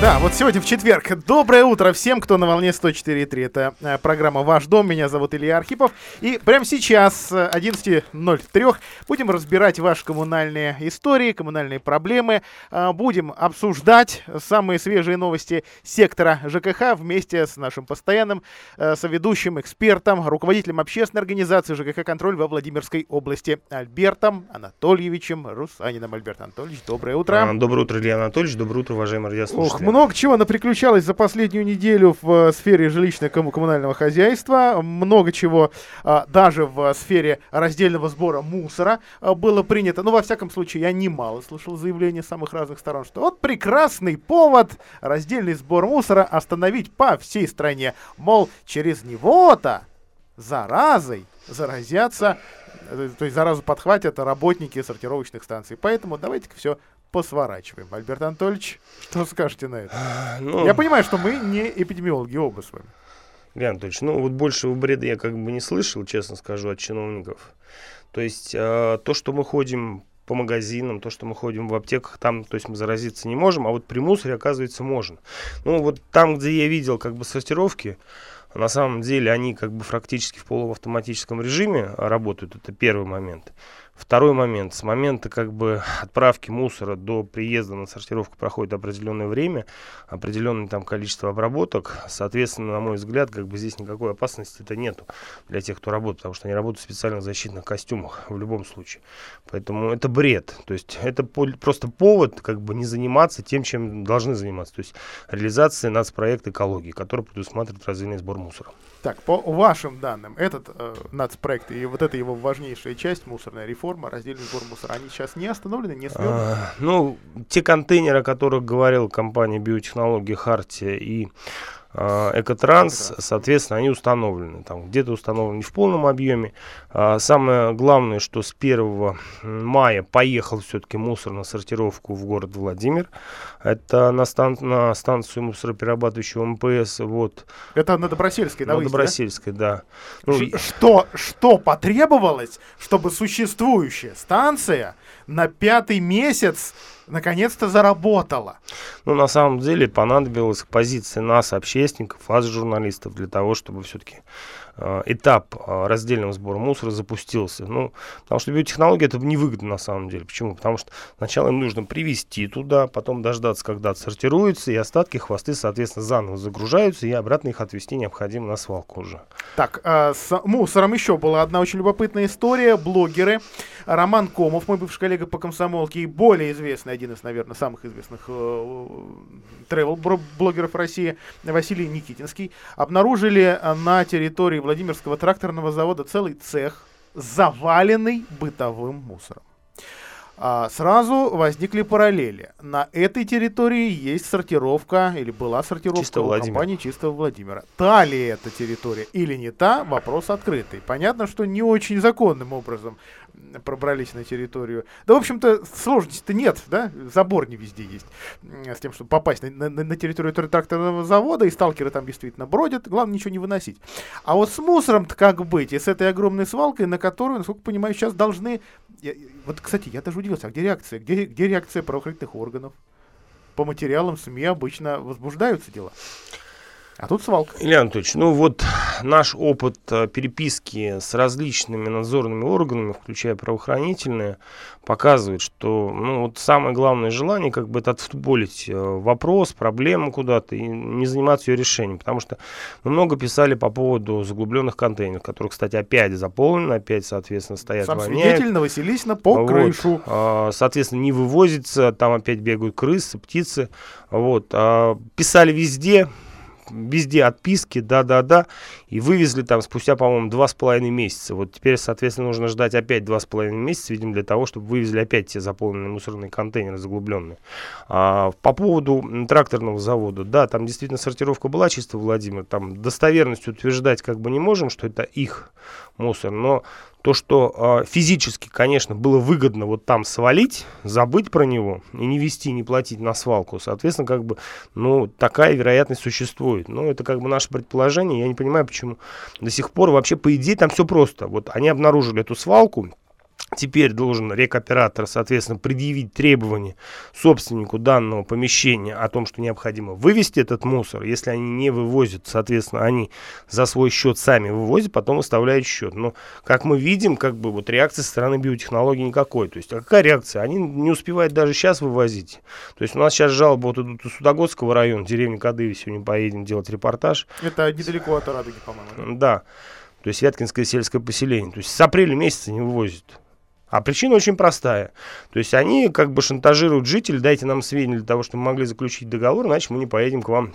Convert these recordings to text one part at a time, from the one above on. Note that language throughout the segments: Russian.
Да, вот сегодня в четверг. Доброе утро всем, кто на волне 104.3. Это программа «Ваш дом». Меня зовут Илья Архипов. И прямо сейчас, 11.03, будем разбирать ваши коммунальные истории, коммунальные проблемы. Будем обсуждать самые свежие новости сектора ЖКХ вместе с нашим постоянным соведущим, экспертом, руководителем общественной организации ЖКХ «Контроль» во Владимирской области Альбертом Анатольевичем Русаниным. Альберт Анатольевич, доброе утро. Доброе утро, Илья Анатольевич. Доброе утро, уважаемые радиослушатели. Много чего наприключалось за последнюю неделю в сфере жилищно-коммунального хозяйства. Много чего даже в сфере раздельного сбора мусора было принято. Ну, во всяком случае, я немало слышал заявления с самых разных сторон, что вот прекрасный повод раздельный сбор мусора остановить по всей стране. Мол, через него-то заразой заразятся, то есть заразу подхватят работники сортировочных станций. Поэтому давайте-ка все посворачиваем. Альберт Анатольевич, что скажете на это? Я понимаю, что мы не эпидемиологи оба с вами. Илья Анатольевич, вот большего бреда я как бы не слышал, честно скажу, от чиновников. То есть то, что мы ходим по магазинам, то, что мы ходим в аптеках, там, то есть мы заразиться не можем, а вот при мусоре, оказывается, можно. Вот там, где я видел как бы сортировки, на самом деле они как бы практически в полуавтоматическом режиме работают. Это первый момент. Второй момент. С момента как бы отправки мусора до приезда на сортировку проходит определенное время, определенное там количество обработок. Соответственно, на мой взгляд, как бы здесь никакой опасности-то нету для тех, кто работает, потому что они работают в специальных защитных костюмах в любом случае. Поэтому это бред. То есть это просто повод как бы не заниматься тем, чем должны заниматься. То есть реализация нацпроекта экологии, который предусматривает раздельный сбор мусора. Так, по вашим данным, этот нацпроект и вот эта его важнейшая часть, мусорная реформа, раздельный сбор мусора, они сейчас не остановлены, не съемы? Те контейнеры, о которых говорила компания «Биотехнологии», «Хартия» и «Эко-Транс», соответственно, они установлены. Там где-то установлены не в полном объеме. Самое главное, что с 1 мая поехал все-таки мусор на сортировку в город Владимир. Это на станцию мусороперерабатывающего МПС. Вот. Это на Добросельской, на выезде, Добросельской, да? Да. Что потребовалось, чтобы существующая станция на 5-й месяц наконец-то заработала? На самом деле понадобилась позиция нас, общественников, вас, журналистов, для того, чтобы все-таки этап раздельного сбора мусора запустился. Потому что биотехнология — это невыгодно на самом деле. Почему? Потому что сначала им нужно привезти туда, потом дождаться, когда отсортируются, и остатки, хвосты, соответственно, заново загружаются, и обратно их отвезти необходимо на свалку уже. Так, с мусором еще была одна очень любопытная история. Блогеры. Роман Комов, мой бывший коллега по комсомолке, и более известный, один из, наверное, самых известных тревел-блогеров России, Василий Никитинский, обнаружили на территории Владимирского тракторного завода целый цех, заваленный бытовым мусором. Сразу возникли параллели. На этой территории есть сортировка, или была сортировка у компании «Чистого Владимира». Та ли эта территория или не та, вопрос открытый. Понятно, что не очень законным образом пробрались на территорию. Да, в общем-то, сложности-то нет, да? Забор не везде есть. С тем, чтобы попасть на территорию тракторного завода, и сталкеры там действительно бродят, главное ничего не выносить. А вот с мусором-то как быть? И с этой огромной свалкой, на которую, насколько я понимаю, сейчас должны... Кстати, я даже удивился, а где реакция? Где реакция правоохранительных органов? По материалам СМИ обычно возбуждаются дела. А тут свалка. Илья Анатольевич, наш опыт переписки с различными надзорными органами, включая правоохранительные, показывает, что самое главное желание как бы это отфутболить вопрос, проблему куда-то и не заниматься ее решением. Потому что мы много писали по поводу заглубленных контейнеров, которые, кстати, опять заполнены, опять, соответственно, стоят, воняют. Сам свидетель Новоселицына по крышу. Соответственно, не вывозится, там опять бегают крысы, птицы. Писали везде отписки, да, и вывезли там спустя, по-моему, 2,5 месяца. Вот теперь, соответственно, нужно ждать опять 2,5 месяца, видимо, для того, чтобы вывезли опять те заполненные мусорные контейнеры, заглубленные. По поводу тракторного завода, да, там действительно сортировка была «Чистый Владимир», там достоверностью утверждать как бы не можем, что это их мусор, но то, что физически, конечно, было выгодно вот там свалить, забыть про него и не везти, не платить на свалку, соответственно, как бы, такая вероятность существует. Это как бы наше предположение, я не понимаю, почему до сих пор вообще, по идее, там все просто. Вот они обнаружили эту свалку, Теперь должен рекоператор, соответственно, предъявить требования собственнику данного помещения о том, что необходимо вывести этот мусор. Если они не вывозят, соответственно, они за свой счет сами вывозят, потом выставляют счет. Но, как мы видим, как бы вот реакции со стороны биотехнологий никакой. То есть, а какая реакция? Они не успевают даже сейчас вывозить. То есть, у нас сейчас жалобы вот идут из Судогодского района, деревни Кадыви, сегодня поедем делать репортаж. Это недалеко от Радуги, по-моему. Да. То есть, Вяткинское сельское поселение. То есть, с апреля месяца не вывозят. А причина очень простая. То есть они как бы шантажируют жителей, дайте нам сведения для того, чтобы мы могли заключить договор, иначе мы не поедем к вам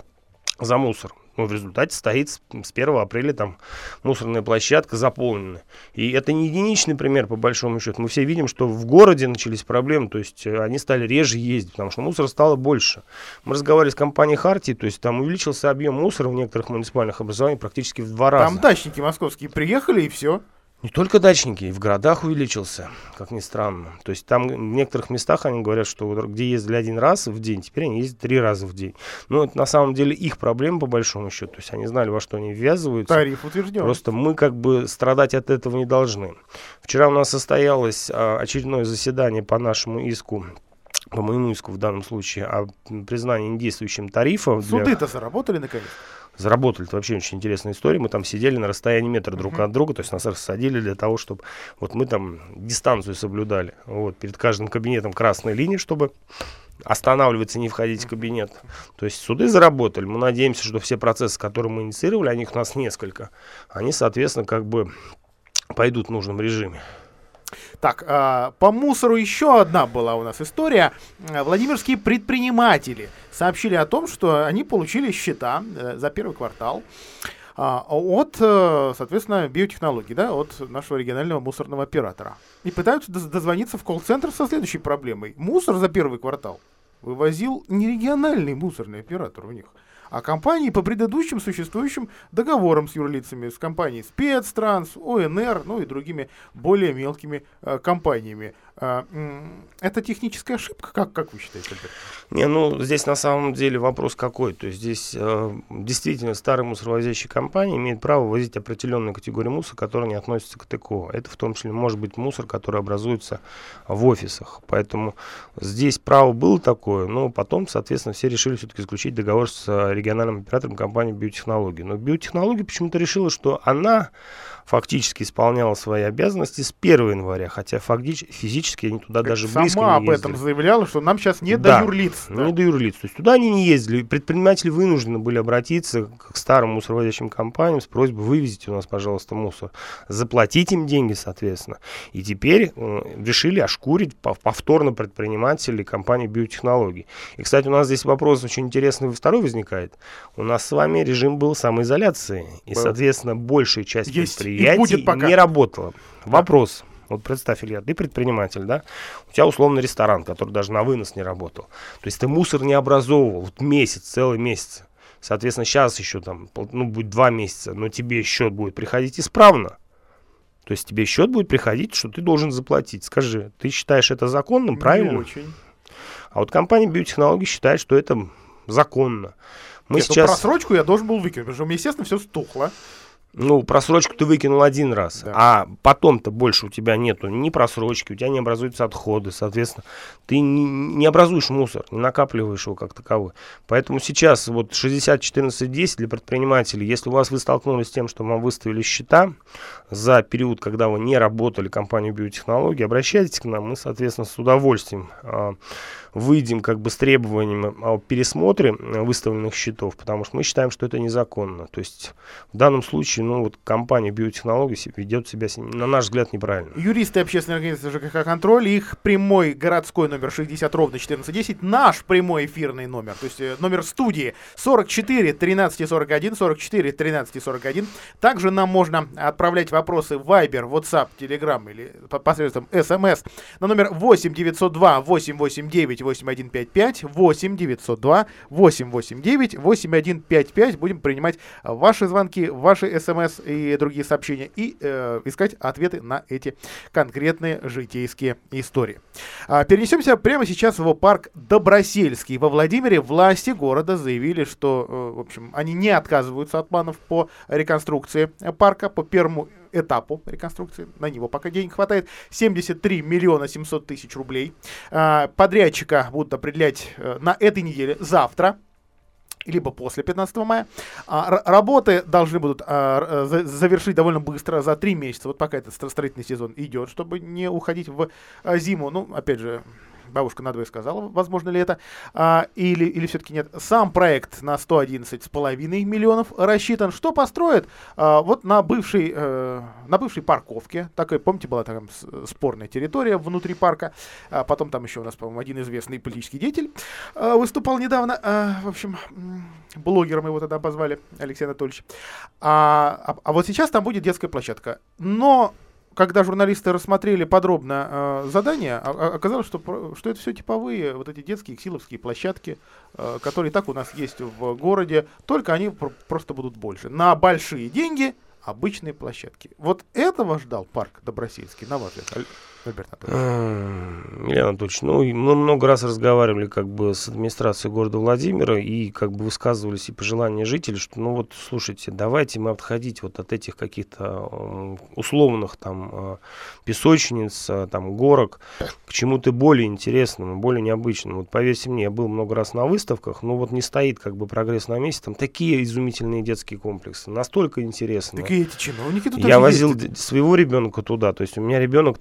за мусор. Ну, в результате стоит с 1 апреля там мусорная площадка заполнена. И это не единичный пример, по большому счету. Мы все видим, что в городе начались проблемы, то есть они стали реже ездить, потому что мусора стало больше. Мы разговаривали с компанией «Хартия», то есть там увеличился объем мусора в некоторых муниципальных образованиях практически в 2 раза. Там дачники московские приехали и все. Не только дачники, и в городах увеличился, как ни странно. То есть там в некоторых местах они говорят, что где ездили 1 раз в день, теперь они ездят 3 раза в день. Но это на самом деле их проблема по большому счету. То есть они знали, во что они ввязываются. Тариф утвержден. Просто мы как бы страдать от этого не должны. Вчера у нас состоялось очередное заседание по нашему иску. По моему иску в данном случае о признании недействующим тарифа. Суды-то заработали наконец? Заработали. Это вообще очень интересная история. Мы там сидели на расстоянии метра друг от друга. То есть нас рассадили для того, чтобы вот мы там дистанцию соблюдали. Вот, перед каждым кабинетом красная линия, чтобы останавливаться и не входить в кабинет. То есть суды заработали. Мы надеемся, что все процессы, которые мы инициировали, а их у нас несколько, они, соответственно, как бы пойдут в нужном режиме. Так, по мусору еще одна была у нас история. Владимирские предприниматели сообщили о том, что они получили счета за 1 квартал от, соответственно, биотехнологий, да, от нашего регионального мусорного оператора. И пытаются дозвониться в колл-центр со следующей проблемой. Мусор за 1 квартал вывозил не региональный мусорный оператор у них, а компании по предыдущим существующим договорам с юрлицами, с компанией «Спецтранс», ОНР, ну и другими более мелкими компаниями. Это техническая ошибка, как вы считаете? Не, ну здесь на самом деле вопрос какой. То есть здесь действительно старые мусоровозящие компании имеют право возить определенную категорию мусора, которая не относится к ТКО. Это в том числе может быть мусор, который образуется в офисах. Поэтому здесь право было такое, но потом, соответственно, все решили все-таки заключить договор с региональным оператором компании «Биотехнологии». Но «Биотехнология» почему-то решила, что она фактически исполняла свои обязанности с 1 января, хотя физически они туда так даже близко не ездили. Сама об этом заявляла, что нам сейчас не до юрлиц. Да. Не до юрлиц. То есть туда они не ездили. Предприниматели вынуждены были обратиться к старым мусоровозящим компаниям с просьбой вывезите у нас, пожалуйста, мусор. Заплатить им деньги, соответственно. И теперь решили ошкурить повторно предпринимателей компании «Биотехнологии». И, кстати, у нас здесь вопрос очень интересный второй возникает. У нас с вами режим был самоизоляции. И, соответственно, большая часть предприятий не работало. Вопрос. Вот представь, Илья, ты предприниматель, да? У тебя условно ресторан, который даже на вынос не работал. То есть ты мусор не образовывал вот месяц, целый месяц. Соответственно, сейчас еще там, будет 2 месяца, но тебе счет будет приходить исправно. То есть тебе счет будет приходить, что ты должен заплатить. Скажи, ты считаешь это законным, правильно? Не очень. А вот компания «Биотехнологии» считает, что это законно. Мы сейчас... Просрочку я должен был выкинуть, потому что у меня, естественно, все стухло. Ну, просрочку ты выкинул 1 раз, да. А потом-то больше у тебя нету ни просрочки, у тебя не образуются отходы, соответственно, ты не образуешь мусор, не накапливаешь его как таковой. Поэтому сейчас вот 60-14-10 для предпринимателей, если у вас вы столкнулись с тем, что вам выставили счета за период, когда вы не работали компанию «Биотехнологии», обращайтесь к нам, мы, соответственно, с удовольствием выйдем как бы с требованием о пересмотре выставленных счетов, потому что мы считаем, что это незаконно. То есть в данном случае компания «Биотехнологии» ведет себя, на наш взгляд, неправильно. Юристы общественной организации ЖКХ «Контроль», их прямой городской номер 60-14-10, наш прямой эфирный номер, то есть номер студии 44-13-41, 44-13-41. Также нам можно отправлять вопросы в Viber, WhatsApp, Telegram или посредством SMS на номер 8-902-889-8155, 8-902-889-8155. Будем принимать ваши звонки, ваши СМС и другие сообщения и искать ответы на эти конкретные житейские истории. Перенесемся прямо сейчас в парк Добросельский. Во Владимире власти города заявили, что, в общем, они не отказываются от планов по реконструкции парка, по первому этапу реконструкции, на него пока денег хватает, 73 миллиона 700 тысяч рублей. Подрядчика будут определять на этой неделе, завтра, либо после 15 мая. Работы должны будут завершить довольно быстро, за 3 месяца, вот пока этот строительный сезон идет, чтобы не уходить в зиму. Ну, опять же, бабушка надвое сказала, возможно ли это, или все-таки нет. Сам проект на 111,5 миллионов рассчитан. Что построят? Вот на бывшей парковке. Такой, помните, была такая спорная территория внутри парка. Потом там еще у нас, по-моему, один известный политический деятель выступал недавно. В общем, блогером его тогда позвали, Алексей Анатольевич. А вот сейчас там будет детская площадка. Но когда журналисты рассмотрели подробно задание, оказалось, что это все типовые, вот эти детские ксиловские площадки, которые так у нас есть в городе, только они просто будут больше. На большие деньги обычные площадки. Вот этого ждал парк Добросельский, на ваш взгляд, Альберт Анатольевич? Илья Анатольевич, мы много раз разговаривали с администрацией города Владимира и высказывались и пожелания жителей, что слушайте, давайте мы отходить от этих каких-то условных песочниц, горок к чему-то более интересному, более необычному. Вот поверьте мне, я был много раз на выставках, но не стоит прогресс на месте. Там такие изумительные детские комплексы, настолько интересные. Такие эти чиновники тут. Я возил своего ребенка туда, то есть у меня ребенок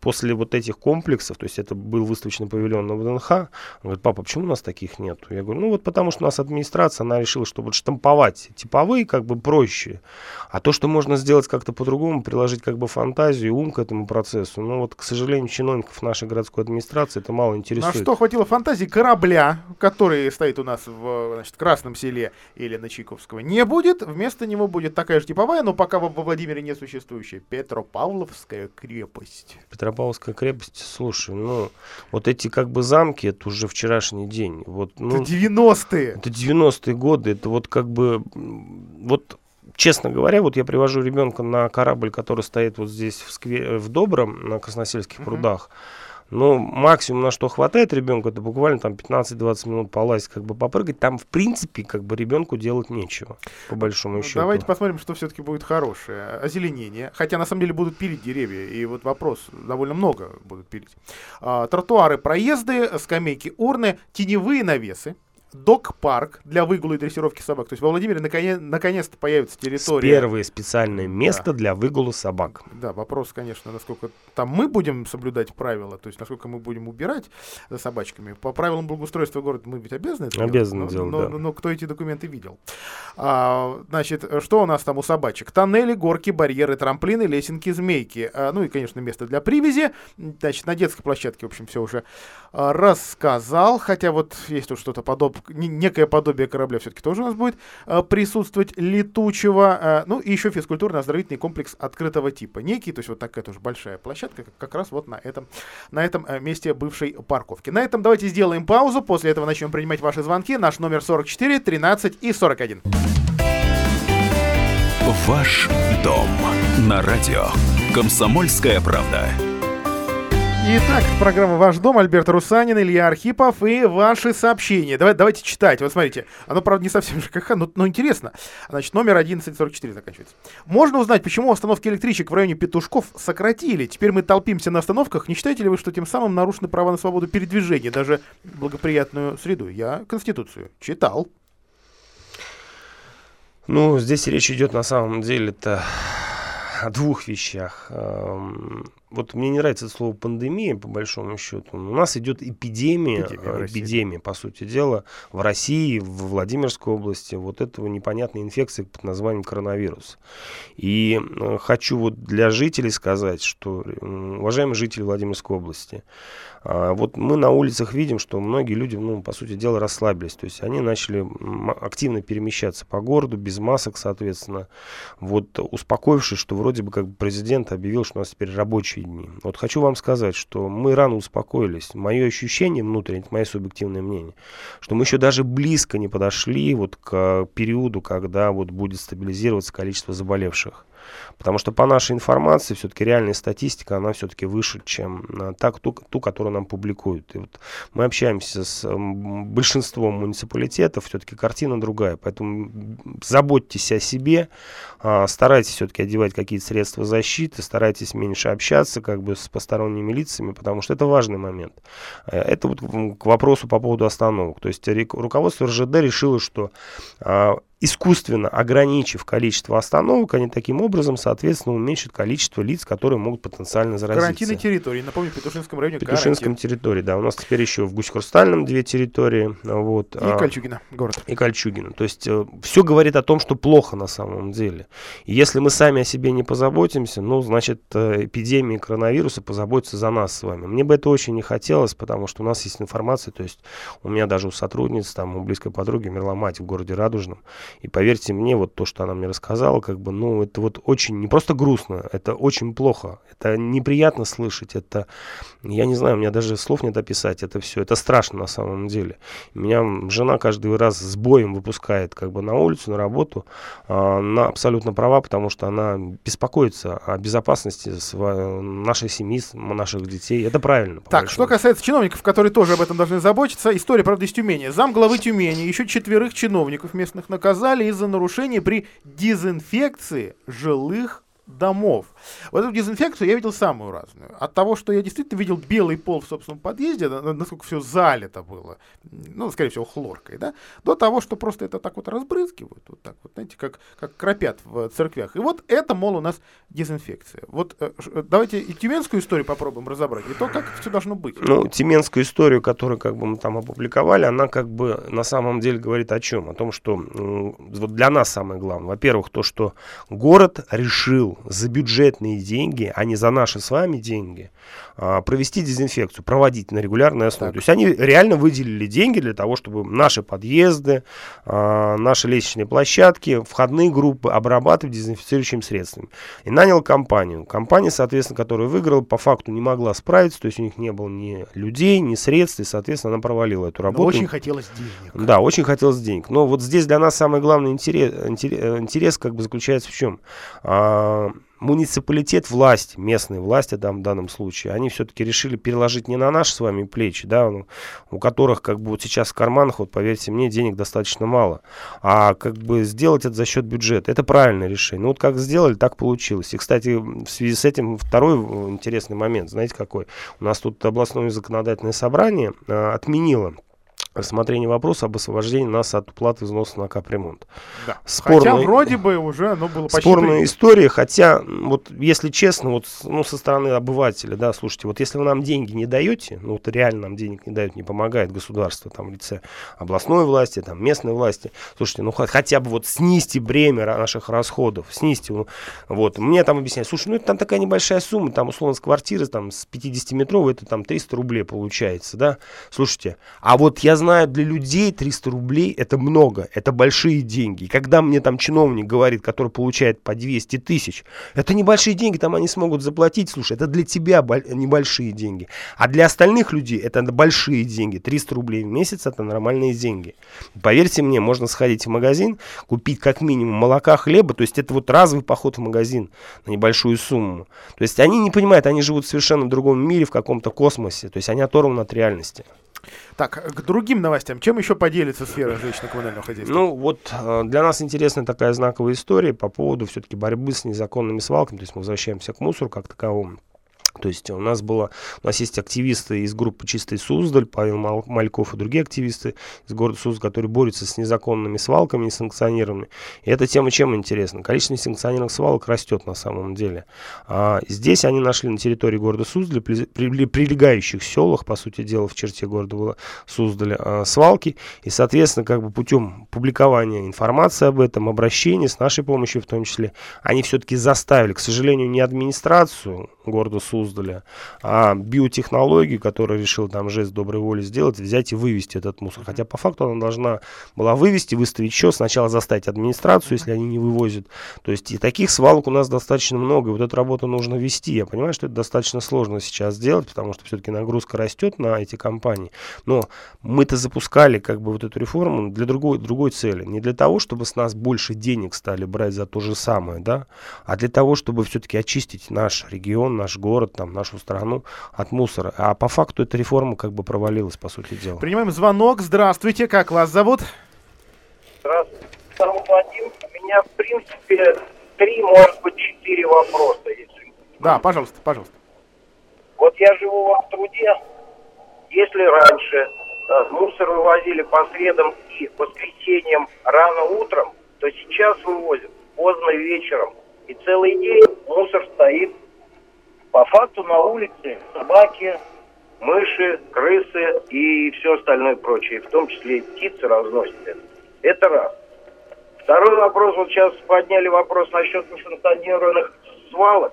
после этих комплексов, то есть это был выставочный павильон на ВДНХ, он говорит: папа, почему у нас таких нет? Я говорю, потому что у нас администрация, она решила, что вот штамповать типовые проще, а то, что можно сделать как-то по-другому, приложить фантазию и ум к этому процессу, к сожалению, чиновников нашей городской администрации это мало интересует. На что хватило фантазии корабля, который стоит у нас в Красном Селе или на Чайковского, не будет, вместо него будет такая же типовая, но пока во Владимире не существующая Петропавловская крепость. Петропавловская крепость, слушай, вот эти замки, это уже вчерашний день. Это 90-е. Это 90-е годы, это честно говоря, я привожу ребенка на корабль, который стоит вот здесь в Добром, на Красносельских прудах. Максимум, на что хватает ребенка, это буквально 15-20 минут полазить, попрыгать. Там, в принципе, ребенку делать нечего, по большому счету. Давайте посмотрим, что все-таки будет хорошее. Озеленение. Хотя, на самом деле, будут пилить деревья. И вот вопрос, довольно много будут пилить. Тротуары, проезды, скамейки, урны, теневые навесы. Док-парк для выгула и дрессировки собак. То есть во Владимире наконец-то появится территория. Первое специальное место для выгула собак. Да, вопрос, конечно, насколько там мы будем соблюдать правила, то есть насколько мы будем убирать за собачками. По правилам благоустройства города мы ведь обязаны это делать. Обязаны делать, да. Но кто эти документы видел? Что у нас там у собачек? Тоннели, горки, барьеры, трамплины, лесенки, змейки. И, конечно, место для привязи. Значит, на детской площадке, в общем, все уже рассказал. Хотя есть тут что-то подобное. Некое подобие корабля все-таки тоже у нас будет присутствовать, летучего. И еще физкультурно-оздоровительный комплекс открытого типа. То есть такая тоже большая площадка, как раз на этом месте бывшей парковки. На этом давайте сделаем паузу. После этого начнем принимать ваши звонки. Наш номер 44 13 и 41. Ваш дом на радио. Комсомольская правда. Итак, программа «Ваш дом». Альберт Русанин, Илья Архипов и ваши сообщения. Давайте читать. Вот смотрите. Оно, правда, не совсем ЖКХ, но интересно. Значит, номер 1144 заканчивается. Можно узнать, почему остановки электричек в районе Петушков сократили. Теперь мы толпимся на остановках. Не считаете ли вы, что тем самым нарушены права на свободу передвижения, даже благоприятную среду? Я Конституцию читал. Здесь речь идет на самом деле-то о двух вещах. Вот мне не нравится это слово «пандемия», по большому счету. У нас идет эпидемия, по сути дела, в России, в Владимирской области, вот этого непонятной инфекции под названием коронавирус. И хочу для жителей сказать, что, уважаемые жители Владимирской области, мы на улицах видим, что многие люди, по сути дела, расслабились. То есть они начали активно перемещаться по городу, без масок, соответственно. Успокоившись, что вроде бы президент объявил, что у нас теперь рабочие дни. Хочу вам сказать, что мы рано успокоились. Мое ощущение внутреннее, это мое субъективное мнение, что мы еще даже близко не подошли к периоду, когда будет стабилизироваться количество заболевших. Потому что по нашей информации все-таки реальная статистика, она все-таки выше, чем ту, которую нам публикуют. И вот мы общаемся с большинством муниципалитетов, все-таки картина другая. Поэтому заботьтесь о себе, старайтесь все-таки одевать какие-то средства защиты, старайтесь меньше общаться с посторонними лицами, потому что это важный момент. Это вот к вопросу по поводу остановок. То есть руководство РЖД решило, что искусственно ограничив количество остановок, они таким образом, соответственно, уменьшат количество лиц, которые могут потенциально заразиться. Карантинные территории, напомню, в Петушинском районе карантин. В Петушинском территории, да. У нас теперь еще в Гусь-Хрустальном 2 территории. Вот, и Кольчугино, город. И Кольчугино. То есть все говорит о том, что плохо на самом деле. И если мы сами о себе не позаботимся, ну, значит, эпидемия коронавируса позаботится за нас с вами. Мне бы это очень не хотелось, потому что у нас есть информация, то есть у меня даже у сотрудниц, там, у близкой подруги умерла мать в городе Радужном. И поверьте мне, вот то, что она мне рассказала, ну, это вот очень, не просто грустно, это очень плохо, это неприятно слышать, это, я не знаю, у меня даже слов нет описать, это все, это страшно на самом деле. Меня жена каждый раз с боем выпускает, на улицу, на работу, она абсолютно права, потому что она беспокоится о безопасности нашей семьи, наших детей, это правильно. Так, что касается чиновников, которые тоже об этом должны заботиться, история, правда, из Тюмени. Замглавы Тюмени, еще 4 чиновников местных наказали из-за нарушения при дезинфекции жилых домов. Вот эту дезинфекцию я видел самую разную. От того, что я действительно видел белый пол в собственном подъезде, насколько все залито было, ну, скорее всего, хлоркой, да, до того, что просто это так вот разбрызгивают, вот так вот, знаете, как кропят в церквях. И вот это, мол, у нас дезинфекция. Вот давайте и тюменскую историю попробуем разобрать, и то, как это все должно быть. Ну, тюменскую историю, которую мы там опубликовали, она на самом деле говорит о чем? О том, что вот для нас самое главное, во-первых, то, что город решил за бюджетные деньги, а не за наши с вами деньги, провести дезинфекцию, проводить на регулярной основе. То есть они реально выделили деньги для того, чтобы наши подъезды, наши лестничные площадки, входные группы обрабатывать дезинфицирующими средствами. И нанял компанию. Компания, соответственно, которая выиграла, по факту не могла справиться, то есть у них не было ни людей, ни средств, и, соответственно, она провалила эту работу. Но очень хотелось денег. Да, очень хотелось денег. Но вот здесь для нас самый главный интерес заключается в чем? Муниципалитет, власть, местные власти в данном случае, они все-таки решили переложить не на наши с вами плечи, да, у которых вот сейчас в карманах, вот поверьте мне, денег достаточно мало, а сделать это за счет бюджета. Это правильное решение. Ну вот как сделали, так получилось. И, кстати, в связи с этим второй интересный момент, знаете какой? У нас тут областное законодательное собрание отменило рассмотрение вопроса об освобождении нас от уплаты взноса на капремонт. Да. Хотя вроде бы уже оно было почти... Спорная история, хотя, вот если честно, со стороны обывателя, да, слушайте, вот если вы нам деньги не даете, реально нам денег не дают, не помогает государство, в лице областной власти, местной власти, слушайте, хотя бы снизьте бремя наших расходов, снизьте, мне объясняют, слушай, это такая небольшая сумма, условно, с квартиры, с 50-метровой, это 300 рублей получается, да, слушайте, а вот я знаю, для людей 300 рублей это много, это большие деньги. И когда мне чиновник говорит, который получает по 200 тысяч, это небольшие деньги, они смогут заплатить, слушай, это для тебя небольшие деньги. А для остальных людей это большие деньги, 300 рублей в месяц это нормальные деньги. Поверьте мне, можно сходить в магазин, купить как минимум молока, хлеба, то есть это разовый поход в магазин на небольшую сумму. То есть они не понимают, они живут в совершенно другом мире, в каком-то космосе, то есть они оторваны от реальности. Так, к другим новостям. Чем еще поделится сфера жилищно-коммунального хозяйства? Для нас интересна такая знаковая история по поводу все-таки борьбы с незаконными свалками. То есть мы возвращаемся к мусору как таковому. То есть у нас есть активисты из группы «Чистый Суздаль», Павел Мальков и другие активисты из города Суздаль, которые борются с незаконными свалками, несанкционированными. И эта тема чем интересна? Количество несанкционированных свалок растет на самом деле. Здесь они нашли на территории города Суздаль, прилегающих селах, по сути дела, в черте города Суздаль, свалки. И, соответственно, путем публикования информации об этом, обращений с нашей помощью в том числе, они все-таки заставили, к сожалению, не администрацию города Суздаль, Суздаля, а биотехнологии, которая решила там жест доброй воли сделать, взять и вывести этот мусор. Хотя по факту она должна была вывести, выставить счет, сначала заставить администрацию, если они не вывозят. То есть и таких свалок у нас достаточно много, и вот эту работу нужно вести. Я понимаю, что это достаточно сложно сейчас сделать, потому что все-таки нагрузка растет на эти компании. Но мы-то запускали как бы вот эту реформу для другой цели. Не для того, чтобы с нас больше денег стали брать за то же самое, да, а для того, чтобы все-таки очистить наш регион, наш город, там, нашу страну от мусора. А по факту эта реформа как бы провалилась, по сути дела. Принимаем звонок. Здравствуйте. Как вас зовут? Здравствуйте. Владимир. У меня, в принципе, 3, может быть, 4 вопроса. Если... Да, пожалуйста. Вот я живу в Труде. Если раньше мусор вывозили по средам и воскресеньям рано утром, то сейчас вывозят поздно вечером. И целый день мусор стоит. По факту на улице собаки, мыши, крысы и все остальное прочее. В том числе и птицы разносят. Это раз. Второй вопрос. Вот сейчас подняли вопрос насчет несанкционированных свалок.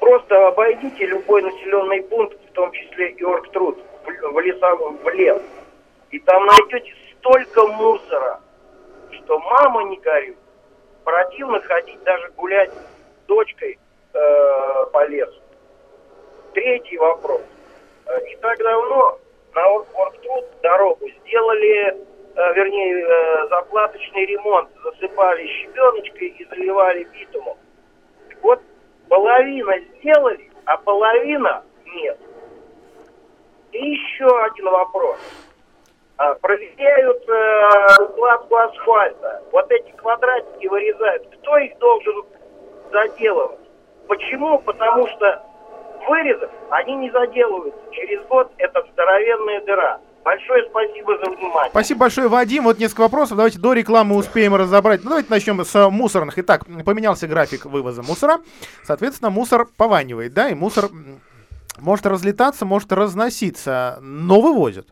Просто обойдите любой населенный пункт, в том числе и Оргтруд, в лес. И там найдете столько мусора, что мама не горюй. Противно ходить даже гулять с дочкой по лесу. Третий вопрос. Не так давно на Оргтруд дорогу сделали, заплаточный ремонт. Засыпали щебеночкой и заливали битумом. Так вот, половина сделали, а половина нет. И еще один вопрос. Проверяют укладку асфальта. Вот эти квадратики вырезают. Кто их должен заделывать? Почему? Потому что вырезав, они не заделываются. Через год это здоровенная дыра. Большое спасибо за внимание. Спасибо большое, Вадим. Вот несколько вопросов. Давайте до рекламы успеем разобрать. Ну, давайте начнем с мусорных. Итак, поменялся график вывоза мусора. Соответственно, мусор пованивает, да, и мусор может разлетаться, может разноситься, но вывозят.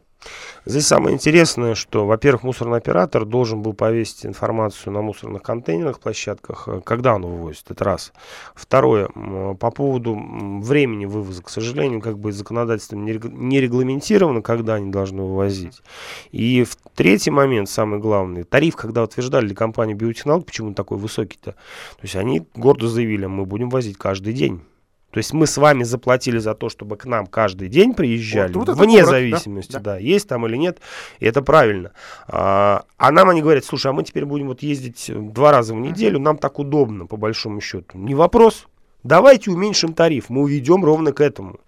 Здесь самое интересное, что, во-первых, мусорный оператор должен был повесить информацию на мусорных контейнерных площадках, когда он вывозит, это раз. Второе, по поводу времени вывоза, к сожалению, как бы законодательством не регламентировано, когда они должны вывозить. И в третий момент, самый главный, тариф, когда утверждали для компании «Биотехнологии», почему он такой высокий-то? То есть они гордо заявили, мы будем возить каждый день. То есть мы с вами заплатили за то, чтобы к нам каждый день приезжали, вне зависимости, да, есть там или нет, и это правильно. А нам они говорят, слушай, а мы теперь будем вот ездить 2 раза в неделю, нам так удобно, по большому счету. Не вопрос, давайте уменьшим тариф, мы уйдем ровно к этому.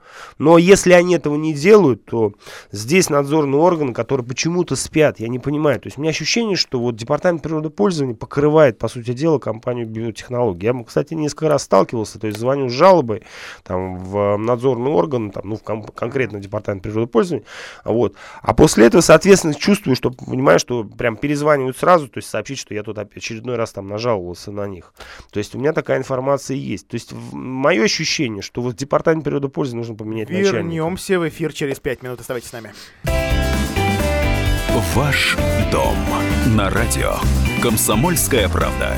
Но если они этого не делают, то здесь надзорный орган, который почему-то спят, я не понимаю. То есть у меня ощущение, что вот департамент природопользования покрывает, по сути дела, компанию биотехнологий. Я, кстати, несколько раз сталкивался, то есть звоню с жалобой там, в надзорный орган, там, ну, в конкретно департамент природопользования. Вот. А после этого, соответственно, чувствую, что понимаю, что прям перезванивают сразу, то есть сообщить, что я тут очередной раз там нажаловался на них. То есть у меня такая информация есть. То есть мое ощущение, что вот департамент природопользования нужно поменять начальника. Вернемся в эфир через 5 минут. Оставайтесь с нами. Ваш дом на радио. Комсомольская правда.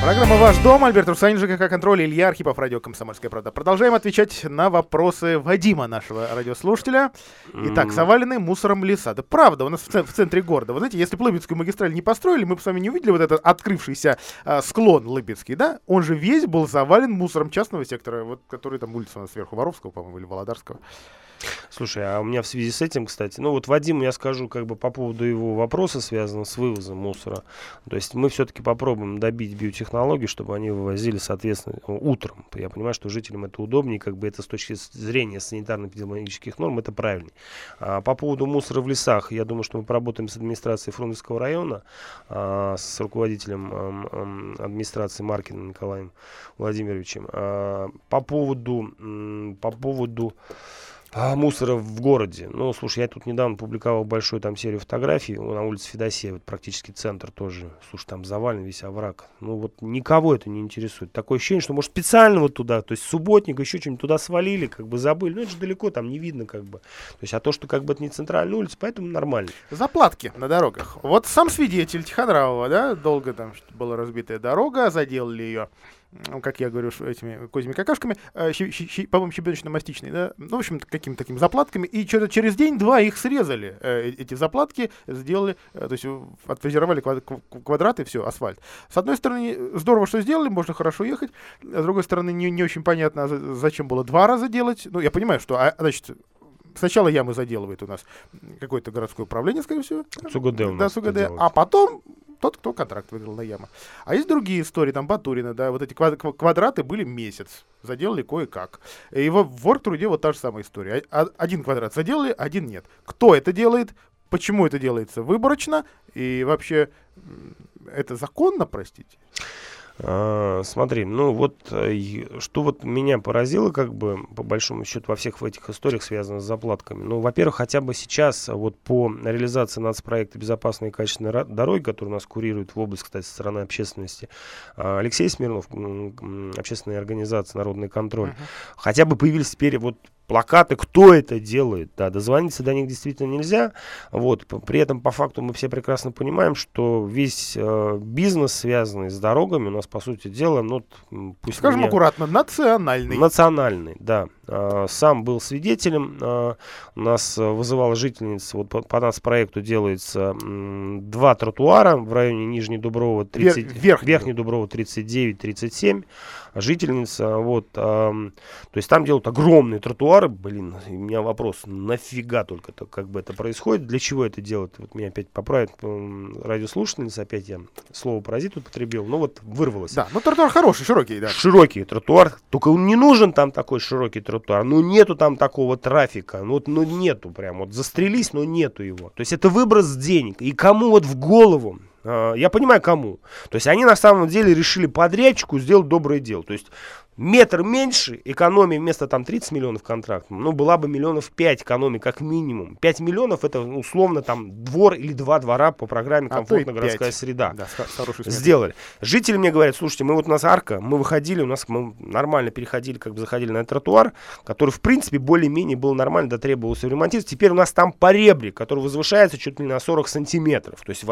Программа «Ваш дом». Альберт Русанин, ЖКХ «Контроль», Илья Архипов, радио «Комсомольская правда». Продолжаем отвечать на вопросы Вадима, нашего радиослушателя. Итак, завалены мусором леса. Да правда, у нас в центре города. Вы знаете, если бы Лыбецкую магистраль не построили, мы бы с вами не увидели вот этот открывшийся склон Лыбецкий, да? Он же весь был завален мусором частного сектора, вот, который там улица у нас сверху Воровского, по-моему, или Володарского. Слушай, а у меня в связи с этим, кстати, ну вот Вадиму я скажу как бы по поводу его вопроса, связанного с вывозом мусора. То есть мы все-таки попробуем добить биотехнологии, чтобы они вывозили, соответственно, утром. Я понимаю, что жителям это удобнее, как бы это с точки зрения санитарно-эпидемиологических норм, это правильно. А по поводу мусора в лесах, я думаю, что мы поработаем с администрацией Фрунзенского района, с руководителем администрации Маркиным Николаем Владимировичем. По поводу мусора в городе. Ну, слушай, я тут недавно публиковал большую там серию фотографий на улице Федосея, вот практически центр тоже. Слушай, там завален весь овраг. Ну, вот никого это не интересует. Такое ощущение, что, может, специально вот туда, то есть субботник, еще что-нибудь туда свалили, как бы забыли. Ну, это же далеко, там не видно, как бы. То есть, а то, что как бы это не центральная улица, поэтому нормально. Заплатки на дорогах. Вот сам свидетель Тиходравова, да, долго там была разбитая дорога, заделали ее как я говорю, этими козьими какашками, по-моему, щебеночно-мастичной, да, ну, в общем, какими-то такими заплатками, и через день-два их срезали, эти заплатки, сделали, то есть отфрезеровали квадраты, все, асфальт. С одной стороны, здорово, что сделали, можно хорошо ехать, с другой стороны, не очень понятно, зачем было два раза делать, ну, я понимаю, что, значит, сначала ямы заделывает у нас какое-то городское управление, скорее всего, ЦУГД, а потом тот, кто контракт выиграл на ямы. А есть другие истории, там Батурина, да, вот эти квадраты были месяц, заделали кое-как. И в Оргтруде вот та же самая история. Один квадрат заделали, один нет. Кто это делает, почему это делается выборочно, и вообще это законно, простите? Смотри, ну вот что вот меня поразило, как бы по большому счету, во всех этих историях, связанных с заплатками. Ну, во-первых, хотя бы сейчас вот по реализации нацпроекта «Безопасные и качественные дороги», который у нас курирует в область, кстати, со стороны общественности, Алексей Смирнов, общественная организация «Народный контроль», хотя бы появились теперь вот плакаты, кто это делает, да, дозвониться до них действительно нельзя, вот, при этом по факту мы все прекрасно понимаем, что весь бизнес, связанный с дорогами, у нас, по сути дела, ну, пусть... Скажем аккуратно, национальный. Национальный, да. Сам был свидетелем, у нас вызывала жительница, вот по нас проекту делается два тротуара в районе Нижней Дуброва, 30, Верхней Дуброва 39-37, жительница, вот, то есть там делают огромные тротуары, блин, у меня вопрос, нафига только как бы это происходит, для чего это делают, вот меня опять поправит радиослушательница, опять я слово паразит употребил, но вот вырвалось. Да, но тротуар хороший, широкий, да. Широкий тротуар, только он не нужен там такой широкий тротуар. Ну нету там такого трафика, вот, ну нету прям, вот застрелись, но нету его. То есть это выброс денег, и кому вот в голову, я понимаю кому, то есть они на самом деле решили подрядчику сделать доброе дело, то есть метр меньше, экономия вместо там 30 миллионов контракта, ну была бы миллионов 5 экономии как минимум. 5 миллионов это условно там двор или два двора по программе «Комфортная городская среда». Да, сделали. Жители мне говорят, слушайте, мы вот у нас арка, мы выходили, у нас мы нормально переходили, как бы заходили на этот тротуар, который в принципе более-менее был нормально, дотребовался в ремонтировать. Теперь у нас там поребрик, который возвышается чуть ли не на 40 сантиметров. То есть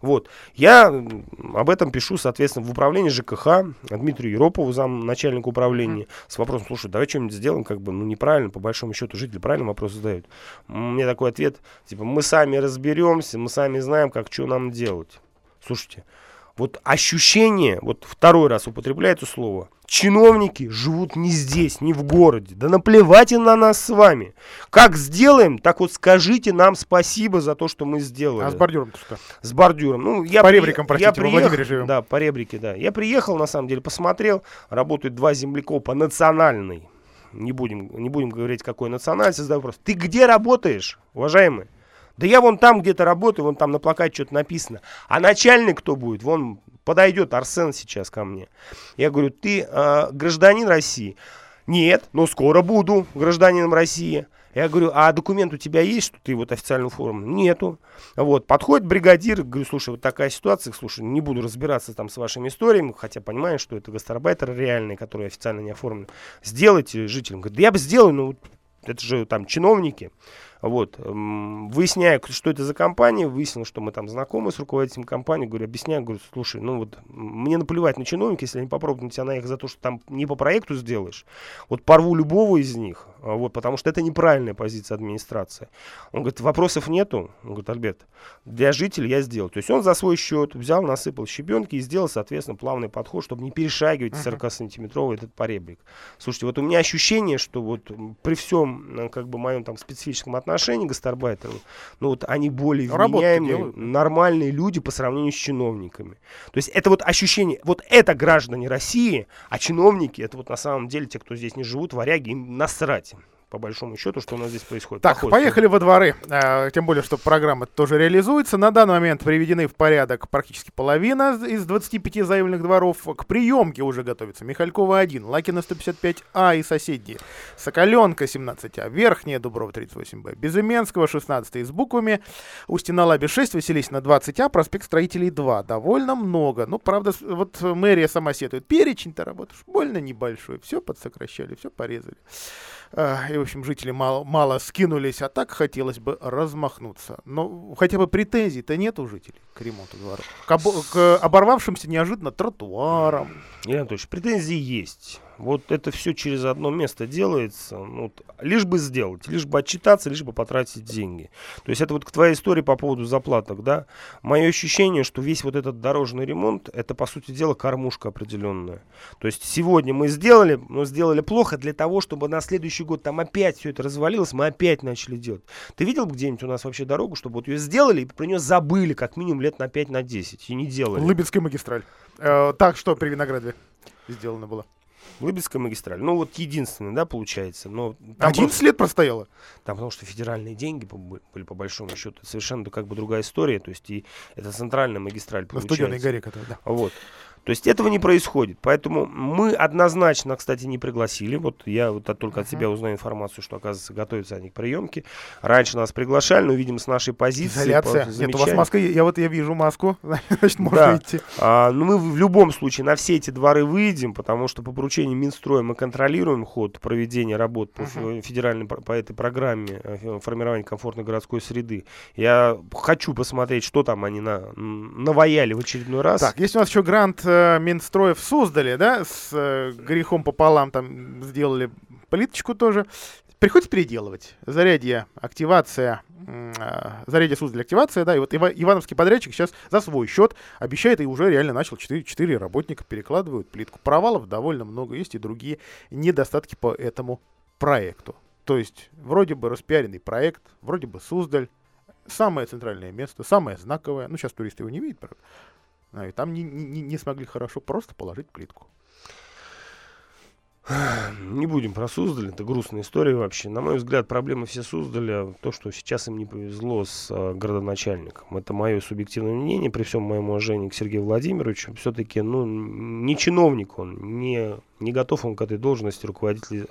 вот. Я об этом пишу, соответственно, в управлении ЖКХ Дмитрию Еропову, замначальника управления, с вопросом, слушай, давай что-нибудь сделаем, как бы, ну, неправильно, по большому счету, жители правильно вопрос задают. Мне такой ответ, типа, мы сами разберемся, мы сами знаем, как, что нам делать. Слушайте, вот ощущение, вот второй раз употребляется слово, чиновники живут не здесь, не в городе, да наплевать и на нас с вами. Как сделаем, так вот скажите нам спасибо за то, что мы сделали. А с бордюром-то что? С бордюром. Ну, по ребрикам, простите, во Владимире живем. Да, по ребрике, да. Я приехал, на самом деле, посмотрел, работают два землекопа национальной. Не будем говорить, какой национальности, задаю вопрос. Ты где работаешь, уважаемый? Да я вон там где-то работаю, вон там на плакате что-то написано. А начальник кто будет? Вон подойдет Арсен сейчас ко мне. Я говорю, ты гражданин России? Нет, но скоро буду гражданином России. Я говорю, а документ у тебя есть, что ты вот официальную форму? Нету. Вот, подходит бригадир, говорю, слушай, вот такая ситуация, слушай, не буду разбираться там с вашими историями, хотя понимаю, что это гастарбайтеры реальные, которые официально не оформлены. Сделайте жителям. Говорит, да я бы сделал, но вот это же там чиновники. Вот, выясняю, что это за компания, выяснил, что мы там знакомы с руководителем компании, говорю, объясняю, говорю, слушай, ну вот, мне наплевать на чиновники, если они попробуют на тебя наехать за то, что там не по проекту сделаешь, вот порву любого из них, вот, потому что это неправильная позиция администрации. Он говорит, вопросов нету, он говорит, Альберт, для жителей я сделал, то есть он за свой счет взял, насыпал щебенки и сделал, соответственно, плавный подход, чтобы не перешагивать 40-сантиметровый этот поребрик. Слушайте, вот у меня ощущение, что вот при всем, как бы, моем там специфическом отношении гастарбайтеров, ну вот они более вменяемые, нормальные люди по сравнению с чиновниками. То есть это вот ощущение, вот это граждане России, а чиновники, это вот на самом деле те, кто здесь не живут, варяги, им насрать. По большому счету, что у нас здесь происходит. Так, поехали во дворы. Тем более, что программа тоже реализуется. На данный момент приведены в порядок практически половина из 25 заявленных дворов. К приемке уже готовится Михалькова 1, Лакина 155А и соседние. Соколенка 17А, Верхняя Дуброва 38Б, Безыменского 16 с буквами, Устина-Лаби 6, Василисина 20А, проспект Строителей 2. Довольно много. Ну, правда, вот мэрия сама сетует. Перечень-то работаешь больно небольшой. Все подсокращали, все порезали. общем, жители мало скинулись, а так хотелось бы размахнуться. Но хотя бы претензий-то нет у жителей к ремонту двора, к оборвавшимся неожиданно тротуарам. Илья Анатольевич, претензии есть. Вот это все через одно место делается, вот, лишь бы сделать, лишь бы отчитаться, лишь бы потратить деньги. То есть это вот к твоей истории по поводу заплаток, да. Мое ощущение, что весь вот этот дорожный ремонт, это, по сути дела, кормушка определенная. То есть сегодня мы сделали, но сделали плохо для того, чтобы на следующий год там опять все это развалилось, мы опять начали делать. Ты видел где-нибудь у нас вообще дорогу, чтобы вот ее сделали и про нее забыли как минимум лет на 5, на 10 и не делали? Лыбецкая магистраль. Так что при Виноградове сделано было. Лыбецкая магистраль. Ну, вот единственная, да, получается. Но 11 лет простояла. Там, потому что федеральные деньги были, по большому счету, совершенно как бы другая история. То есть, и это центральная магистраль получается. На Студенной горе, которая, да. Вот. То есть этого не происходит. Поэтому мы однозначно, кстати, не пригласили. Вот я вот только от себя узнаю информацию, что, оказывается, готовятся они к приемке. Раньше нас приглашали, но, видимо, с нашей позиции... Изоляция. Нет, у вас маска. Я вижу маску. Значит, можно идти. Но мы в любом случае на все эти дворы выйдем, потому что по поручению Минстроя мы контролируем ход проведения работ по федеральной, по этой программе формирования комфортной городской среды. Я хочу посмотреть, что там они наваяли в очередной раз. Так, есть у нас еще грант Минстроя в Суздале, да, с грехом пополам там сделали плиточку тоже. Приходится переделывать. Зарядье, активация, Зарядье, Суздаль, активация, да, и вот ивановский подрядчик сейчас за свой счет обещает и уже реально начал, 4 работника перекладывают плитку. Провалов довольно много, есть и другие недостатки по этому проекту. То есть вроде бы распиаренный проект, вроде бы Суздаль, самое центральное место, самое знаковое, ну сейчас туристы его не видят, правда. И там не смогли хорошо просто положить плитку. Не будем про Суздаль, это грустная история вообще. На мой взгляд, проблема все Суздаля то, что сейчас им не повезло с городоначальником. Это мое субъективное мнение, при всем моем уважении к Сергею Владимировичу. Все-таки, не чиновник он, не готов он к этой должности руководителя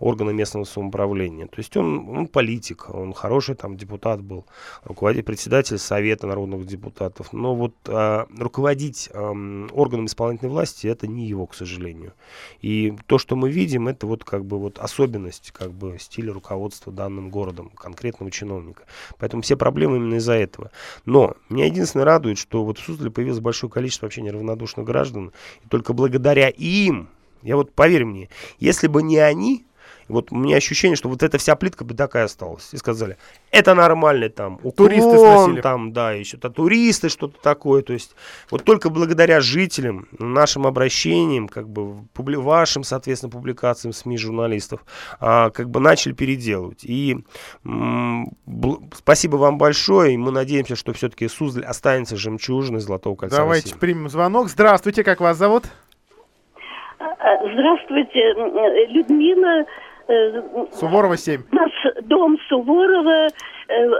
органа местного самоуправления. То есть он политик, он хороший там депутат был, руководитель, председатель Совета народных депутатов. Но вот руководить органом исполнительной власти, это не его, к сожалению. И то, что мы видим, это вот как бы вот особенность как бы стиля руководства данным городом, конкретного чиновника. Поэтому все проблемы именно из-за этого. Но меня единственное радует, что вот в Суздале появилось большое количество вообще неравнодушных граждан. И только благодаря им, я вот, поверь мне, если бы не они, вот у меня ощущение, что вот эта вся плитка бы такая осталась. И сказали, это нормально, там, уклон, туристы сносили. Там, да, еще-то туристы, что-то такое. То есть вот только благодаря жителям, нашим обращениям, как бы вашим, соответственно, публикациям СМИ, журналистов, как бы начали переделывать. И спасибо вам большое, и мы надеемся, что все-таки Суздаль останется жемчужиной Золотого кольца. Давайте России. Примем звонок. Здравствуйте, как вас зовут? Здравствуйте, Людмила. Суворова, 7. Наш дом Суворова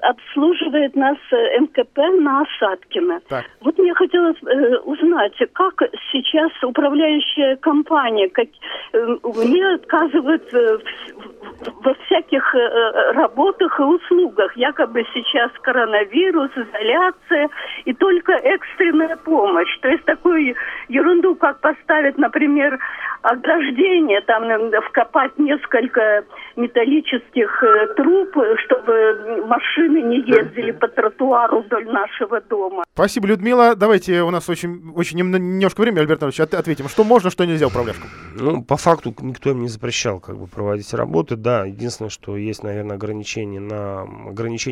обслуживает нас МКП на Асадкина. Так. Вот мне хотелось узнать, как сейчас управляющая компания, мне отказывает во всяких работах и услугах. Якобы сейчас коронавирус, изоляция и только экстренная помощь. То есть такую ерунду, как поставить, например, ограждение, там вкопать несколько металлических труб, чтобы машины не ездили по тротуару вдоль нашего дома. Спасибо, Людмила. Давайте у нас очень немножко времени, Альберт Анатольевич, ответим. Что можно, что нельзя управляшкам? По факту никто им не запрещал как бы проводить работы. Да, единственное, что есть, наверное, ограничение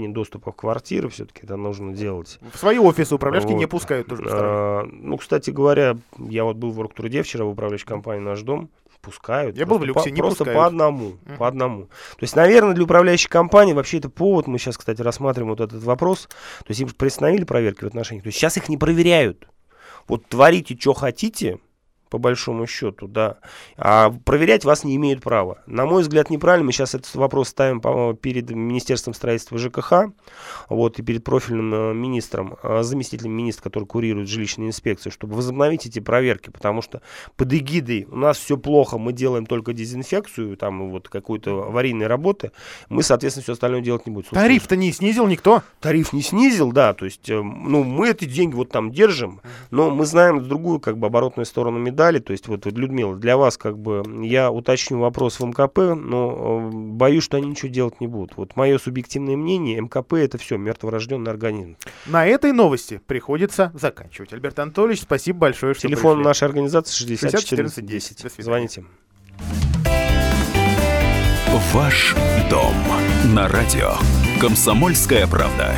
доступа в квартиры, все-таки это нужно делать. В свои офисы управляшки не пускают. Кстати говоря, я вот был в Оргтруде вчера в управляющей компании «Наш дом». Пускают. Я был в люксе, не просто пускают. По одному. То есть, наверное, для управляющей компании вообще это повод. Мы сейчас, кстати, рассматриваем вот этот вопрос. То есть им приостановили проверки в отношениях. То есть сейчас их не проверяют. Вот творите, что хотите, по большому счету, да. А проверять вас не имеют права. На мой взгляд, неправильно. Мы сейчас этот вопрос ставим перед Министерством строительства ЖКХ, вот, и перед профильным министром, заместителем министра, который курирует жилищную инспекцию, чтобы возобновить эти проверки, потому что под эгидой у нас все плохо, мы делаем только дезинфекцию, там вот какую-то аварийные работы, мы, соответственно, все остальное делать не будем. Тариф-то не снизил никто? Тариф не снизил, да, то есть, мы эти деньги вот там держим, но мы знаем другую, как бы, оборотную сторону медали. дали. То есть, вот, Людмила, для вас как бы я уточню вопрос в МКП, но боюсь, что они ничего делать не будут. Вот мое субъективное мнение, МКП — это все, мертворожденный организм. На этой новости приходится заканчивать. Альберт Анатольевич, спасибо большое, что телефон пришли. Нашей организации 60 14 10. Звоните. Ваш дом на радио. Комсомольская правда.